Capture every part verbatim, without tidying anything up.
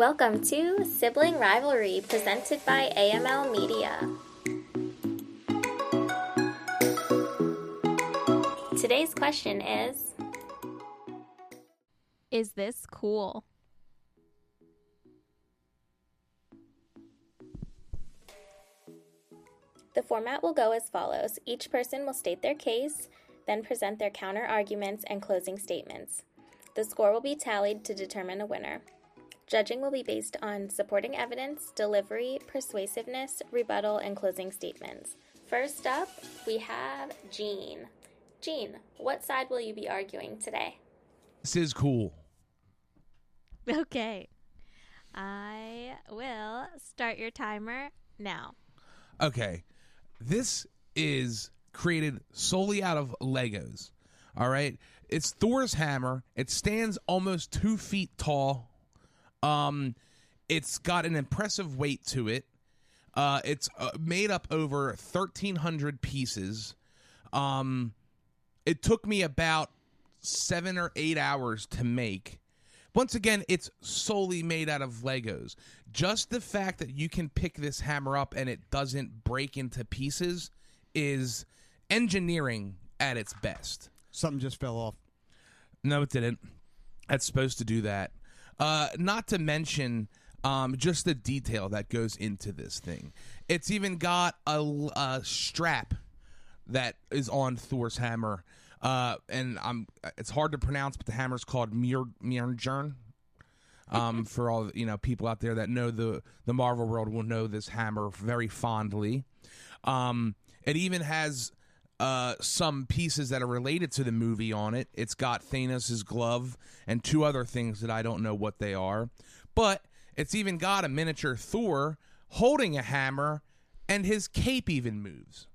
Welcome to Sibling Rivalry, presented by A M L Media. Today's question is, is this cool? The format will go as follows. Each person will state their case, then present their counter arguments and closing statements. The score will be tallied to determine a winner. Judging will be based on supporting evidence, delivery, persuasiveness, rebuttal, and closing statements. First up, we have Gene. Gene, what side will you be arguing today? This is cool. Okay. I will start your timer now. Okay. This is created solely out of Legos. All right. It's Thor's hammer. It stands almost two feet tall. Um, it's got an impressive weight to it. Uh, it's uh, made up over thirteen hundred pieces. Um, it took me about seven or eight hours to make. Once again, it's solely made out of Legos. Just the fact that you can pick this hammer up and it doesn't break into pieces is engineering at its best. Something just fell off. No, it didn't. That's supposed to do that. Uh, not to mention um, just the detail that goes into this thing. It's even got a, a strap that is on Thor's hammer. Uh, and I'm, it's hard to pronounce, but the hammer's called Mjölnir. Um, for all you know, people out there that know the, the Marvel world will know this hammer very fondly. Um, it even has uh, some pieces that are related to the movie on it. It's got Thanos' glove and two other things that I don't know what they are. But it's even got a miniature Thor holding a hammer, and his cape even moves.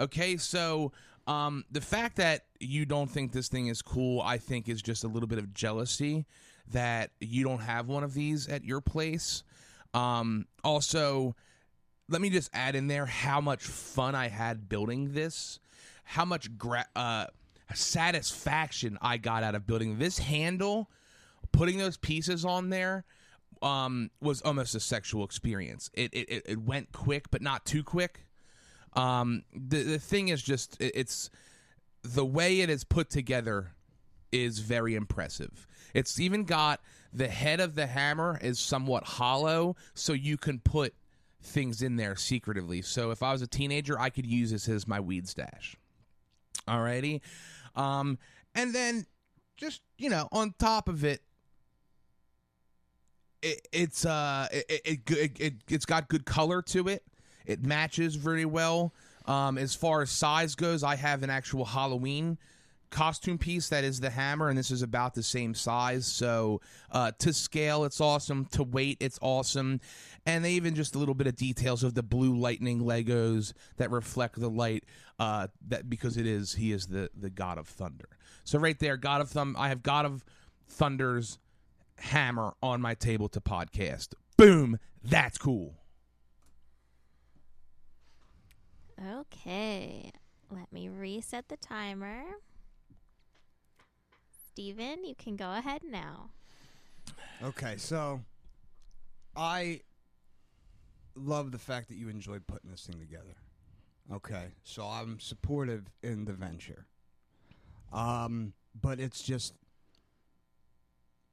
Okay, so... Um, the fact that you don't think this thing is cool, I think, is just a little bit of jealousy that you don't have one of these at your place. Um, also, let me just add in there how much fun I had building this, how much gra- uh, satisfaction I got out of building this handle, putting those pieces on there. Um, was almost a sexual experience. It it it went quick, but not too quick. Um, the the thing is just, it, it's, the way it is put together is very impressive. It's even got, the head of the hammer is somewhat hollow, so you can put things in there secretively. So if I was a teenager, I could use this as my weed stash. Alrighty. Um, and then, just, you know, on top of it, it it's, uh, it, it, it, it, it's got good color to it. It matches very well. Um, as far as size goes, I have an actual Halloween costume piece that is the hammer, and this is about the same size. So uh, to scale, it's awesome. To weight, it's awesome. And they even just a little bit of details of the blue lightning Legos that reflect the light uh, that because it is, he is the, the God of Thunder. So right there, God of Thumb, I have God of Thunder's hammer on my table to podcast. Boom, that's cool. Okay, let me reset the timer. Stephen, you can go ahead now. Okay, so I love the fact that you enjoyed putting this thing together. Okay, so I'm supportive in the venture. Um, but it's just,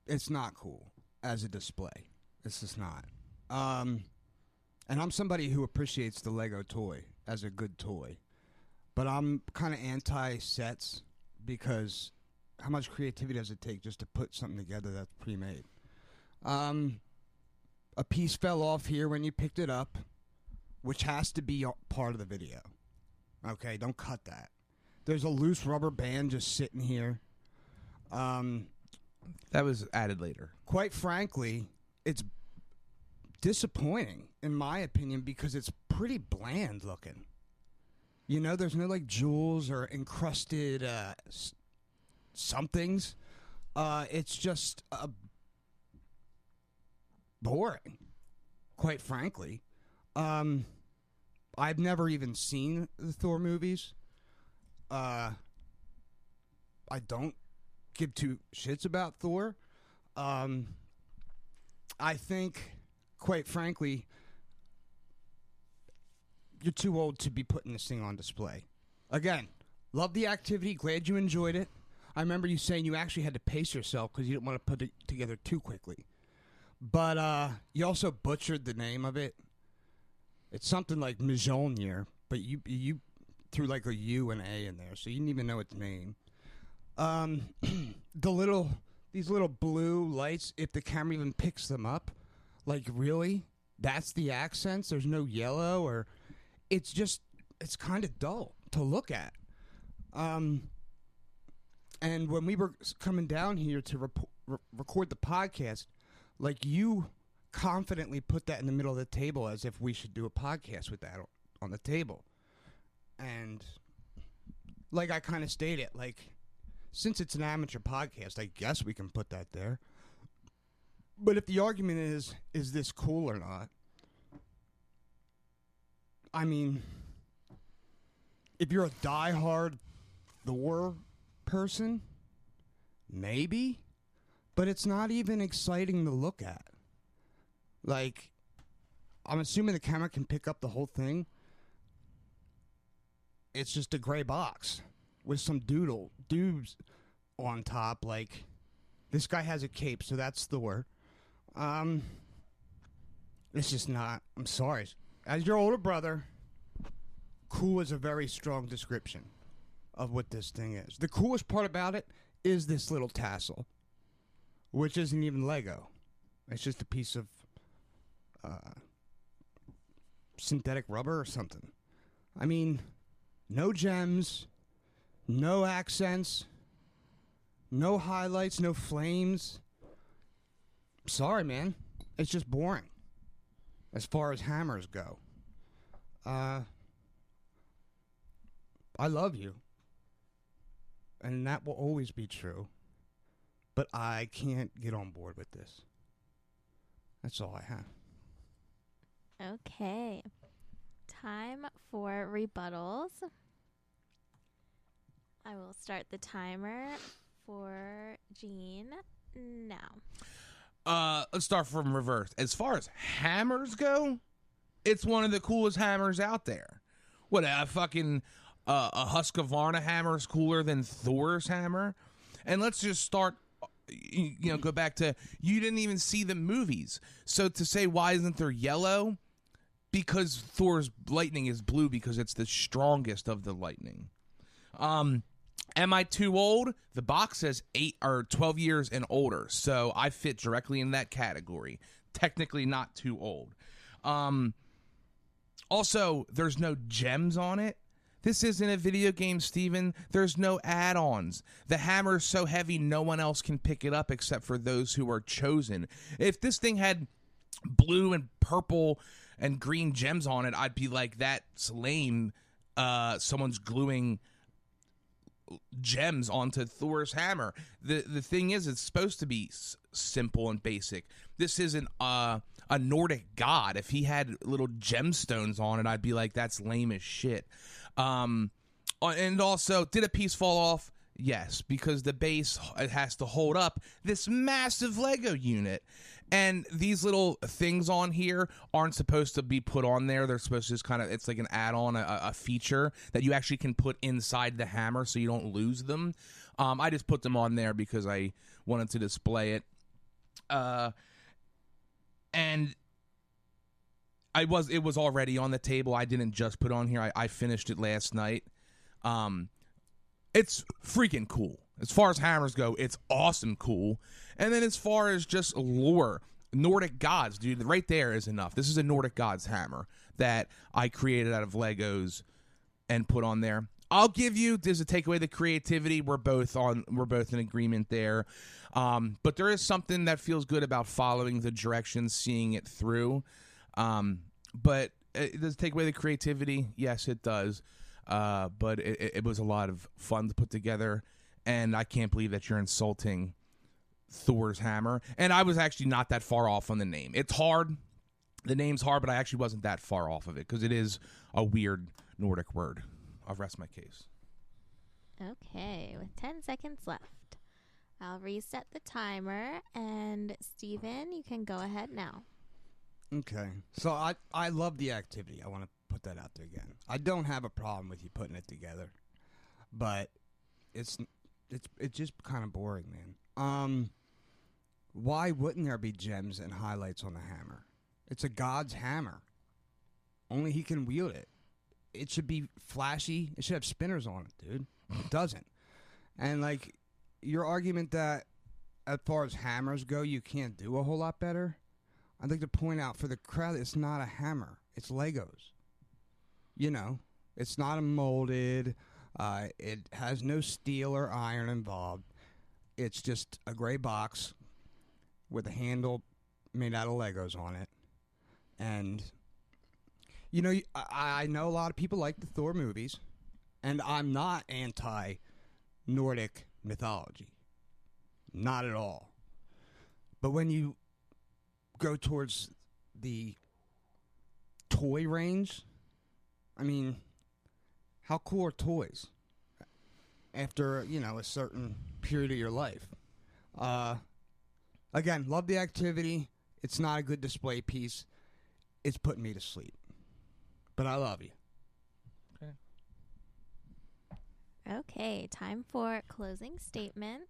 it's not cool as a display. It's just not. Um, and I'm somebody who appreciates the Lego toy as a good toy, but I'm kind of anti-sets because how much creativity does it take just to put something together that's pre-made? Um, a piece fell off here when you picked it up, which has to be part of the video. Okay, don't cut that. There's a loose rubber band just sitting here. Um, that was added later. Quite frankly, it's disappointing, in my opinion, because it's pretty bland looking. You know, there's no like jewels or encrusted uh, s- somethings. Uh, it's just uh, boring, quite frankly. Um, I've never even seen the Thor movies. Uh, I don't give two shits about Thor. Um, I think, quite frankly, you're too old to be putting this thing on display. Again, love the activity. Glad you enjoyed it. I remember you saying you actually had to pace yourself because you didn't want to put it together too quickly. But uh, you also butchered the name of it. It's something like Mjölnir, but you you threw like a U and an A in there, so you didn't even know its name. Um, the little these little blue lights, if the camera even picks them up, like really, that's the accents. There's no yellow, or it's just it's kind of dull to look at. Um, and when we were coming down here to rep- re- record the podcast, like you confidently put that in the middle of the table as if we should do a podcast with that on the table. And like I kind of stated, like since it's an amateur podcast, I guess we can put that there. But if the argument is, is this cool or not? I mean, if you're a diehard Thor person, maybe, but it's not even exciting to look at. Like, I'm assuming the camera can pick up the whole thing. It's just a gray box with some doodle dudes on top. Like, this guy has a cape, so that's Thor. Um, it's just not. I'm sorry. As your older brother, cool is a very strong description of what this thing is. The coolest part about it is this little tassel, which isn't even Lego. It's just a piece of uh, synthetic rubber or something. I mean, no gems, no accents, no highlights, no flames. Sorry, man. It's just boring as far as hammers go. Uh, I love you, and that will always be true, but I can't get on board with this. That's all I have. Okay. Time for rebuttals. I will start the timer for Gene now. Uh, let's start from reverse. As far as hammers go, it's one of the coolest hammers out there. What, a fucking uh, a Husqvarna hammer is cooler than Thor's hammer? And let's just start... You know, go back to, you didn't even see the movies. So to say, why isn't there yellow? Because Thor's lightning is blue because it's the strongest of the lightning. Um, am I too old? The box says eight or twelve years and older. So I fit directly in that category. Technically not too old. Um, also, there's no gems on it. This isn't a video game, Steven. There's no add-ons. The hammer's so heavy no one else can pick it up except for those who are chosen. If this thing had blue and purple and green gems on it, I'd be like, that's lame. Uh, someone's gluing gems onto Thor's hammer. The the thing is, it's supposed to be s- simple and basic. This isn't uh, a Nordic god. If he had little gemstones on it, I'd be like, that's lame as shit. Um, and also, did a piece fall off? Yes, because the base it has to hold up this massive Lego unit. And these little things on here aren't supposed to be put on there. They're supposed to just kind of, it's like an add-on, a, a feature that you actually can put inside the hammer so you don't lose them. Um, I just put them on there because I wanted to display it. Uh, and... I was it was already on the table. I didn't just put it on here. I, I finished it last night. Um, it's freaking cool. As far as hammers go, it's awesome cool. And then as far as just lore, Nordic gods, dude, right there is enough. This is a Nordic gods hammer that I created out of Legos and put on there. I'll give you, does it take away the creativity? We're both on. We're both in agreement there. Um, but there is something that feels good about following the directions, seeing it through. Um, but it, does it take away the creativity? Yes, it does. Uh, but it, it was a lot of fun to put together, and I can't believe that you're insulting Thor's hammer. And I was actually not that far off on the name. It's hard. The name's hard, but I actually wasn't that far off of it because it is a weird Nordic word. I'll rest my case. Okay, with ten seconds left, I'll reset the timer, and Stephen, you can go ahead now. Okay. So I, I love the activity. I want to put that out there again. I don't have a problem with you putting it together, but it's it's it's just kind of boring, man. Um, why wouldn't there be gems and highlights on the hammer? It's a god's hammer. Only he can wield it. It should be flashy. It should have spinners on it, dude. It doesn't. And, like, your argument that as far as hammers go, you can't do a whole lot better, I'd like to point out for the crowd, it's not a hammer. It's Legos. You know, it's not a molded. Uh, it has no steel or iron involved. It's just a gray box with a handle made out of Legos on it. And, you know, I, I know a lot of people like the Thor movies, and I'm not anti-Nordic mythology. Not at all. But when you go towards the toy range, I mean, how cool are toys after, you know, a certain period of your life? Uh, again, love the activity. It's not a good display piece. It's putting me to sleep. But I love you. Okay. Okay, time for closing statements.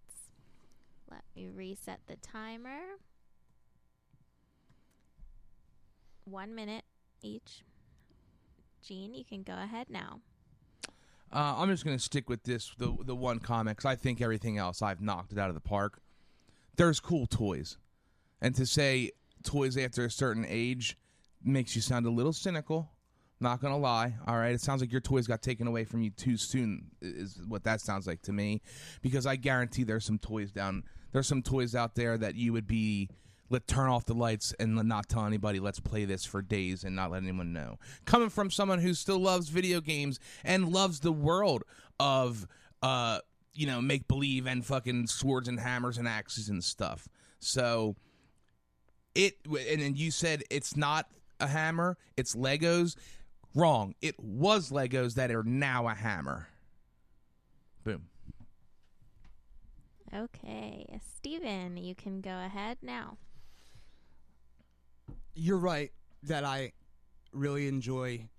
Let me reset the timer. One minute each. Gene, you can go ahead now. Uh, I'm just going to stick with this, the the one comment, because I think everything else, I've knocked it out of the park. There's cool toys. And to say toys after a certain age makes you sound a little cynical. Not going to lie. All right. It sounds like your toys got taken away from you too soon is what that sounds like to me, because I guarantee there's some toys down. There's some toys out there that you would be, let turn off the lights and not tell anybody, let's play this for days and not let anyone know. Coming from someone who still loves video games and loves the world of, uh, you know, make-believe and fucking swords and hammers and axes and stuff. So it, and then you said it's not a hammer, it's Legos. Wrong. It was Legos that are now a hammer. Boom. Okay. Steven, you can go ahead now. You're right that I really enjoy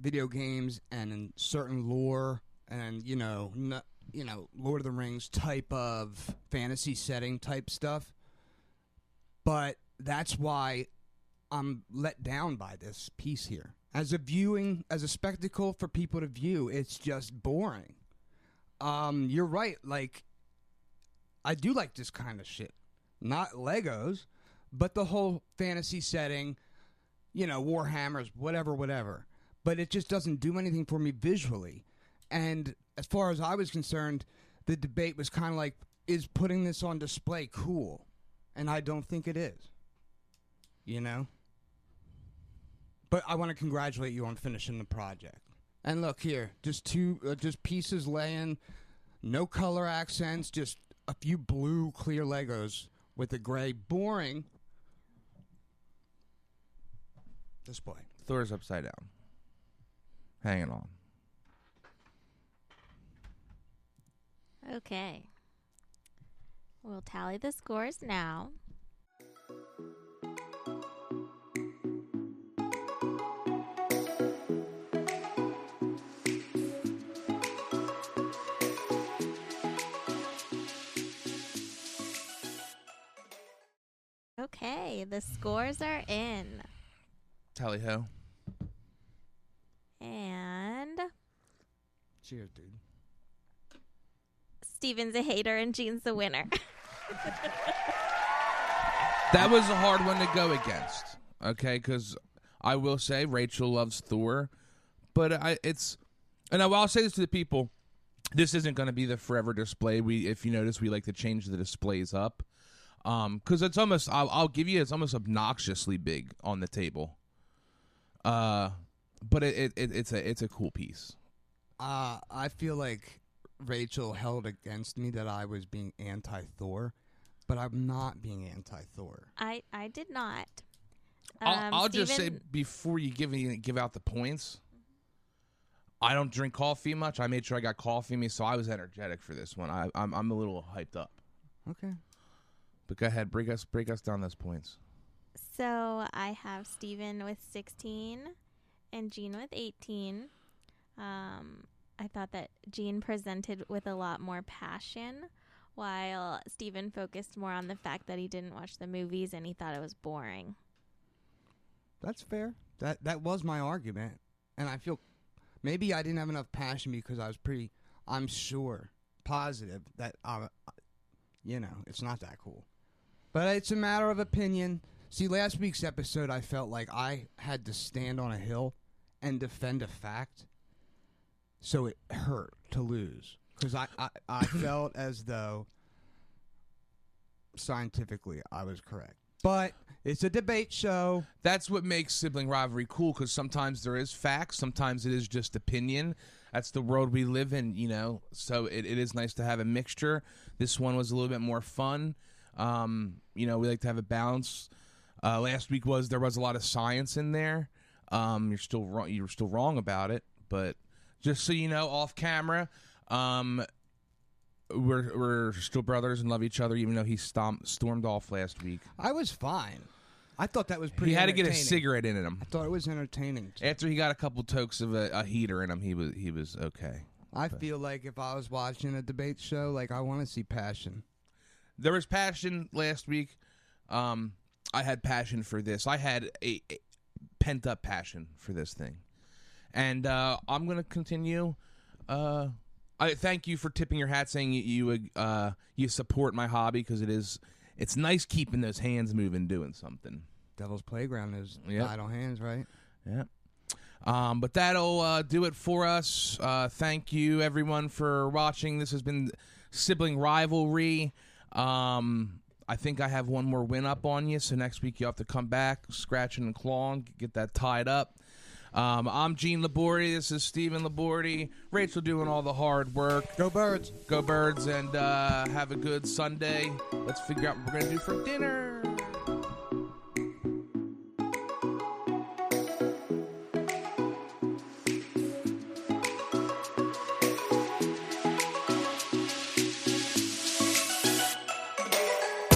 video games and certain lore and, you know, n- you know, Lord of the Rings type of fantasy setting type stuff. But that's why I'm let down by this piece here. As a viewing, as a spectacle for people to view, it's just boring. Um, you're right. Like, I do like this kind of shit. Not Legos, but the whole fantasy setting, you know, Warhammers, whatever, whatever. But it just doesn't do anything for me visually. And as far as I was concerned, the debate was kind of like, is putting this on display cool? And I don't think it is. You know? But I want to congratulate you on finishing the project. And look here, just two, uh, just pieces laying, no color accents, just a few blue clear Legos with a gray boring display. Thor's upside down, hanging on. Okay, we'll tally the scores now. Okay, the scores are in. Tally ho. And cheers, dude. Steven's a hater and Gene's the winner. That was a hard one to go against. Okay, because I will say Rachel loves Thor, but I it's and I will say this to the people: this isn't going to be the forever display. We, if you notice, we like to change the displays up. Um, because it's almost, I'll, I'll give you, it's almost obnoxiously big on the table. Uh, but it, it it's a it's a cool piece. Uh, I feel like Rachel held against me that I was being anti-Thor, but I'm not being anti-Thor. I, I did not. Um, I'll, I'll Steven... just say before you give me, give out the points, I don't drink coffee much. I made sure I got coffee in me, so I was energetic for this one. I I'm I'm a little hyped up. Okay. But go ahead, break us break us down those points. So I have Stephen with sixteen and Gene with eighteen. Um, I thought that Gene presented with a lot more passion, while Stephen focused more on the fact that he didn't watch the movies and he thought it was boring. That's fair. That that was my argument, and I feel maybe I didn't have enough passion because I was pretty, I'm sure, positive that, I, you know, it's not that cool. But it's a matter of opinion. See, last week's episode, I felt like I had to stand on a hill and defend a fact, so it hurt to lose. Because I, I, I felt as though, scientifically, I was correct. But it's a debate show. That's what makes Sibling Rivalry cool, because sometimes there is facts, sometimes it is just opinion. That's the world we live in, you know, so it, it is nice to have a mixture. This one was a little bit more fun. Um, you know, we like to have a balance. Uh, last week was, there was a lot of science in there. Um, you're still wrong, you were still wrong about it, but just so you know, off camera, um, we're we're still brothers and love each other, even though he stomped, stormed off last week. I was fine. I thought that was pretty. He had to get a cigarette in him. I thought it was entertaining too. After he got a couple tokes of a, a heater in him, he was he was okay. I but. feel like if I was watching a debate show, like I want to see passion. There was passion last week. Um, I had passion for this. I had a, a pent up passion for this thing, and uh, I'm gonna continue. Uh, I thank you for tipping your hat, saying you uh, you support my hobby, because it is. It's nice keeping those hands moving, doing something. Devil's Playground is yep. idle hands, right? Yeah. Um, but that'll uh, do it for us. Uh, thank you, everyone, for watching. This has been Sibling Rivalry. Um, I think I have one more win up on you, so next week you'll have to come back, scratching and clawing, get that tied up. Um, I'm Gene Labordi. This is Stephen Labordi. Rachel doing all the hard work. Go Birds. Go Birds, and uh, have a good Sunday. Let's figure out what we're going to do for dinner.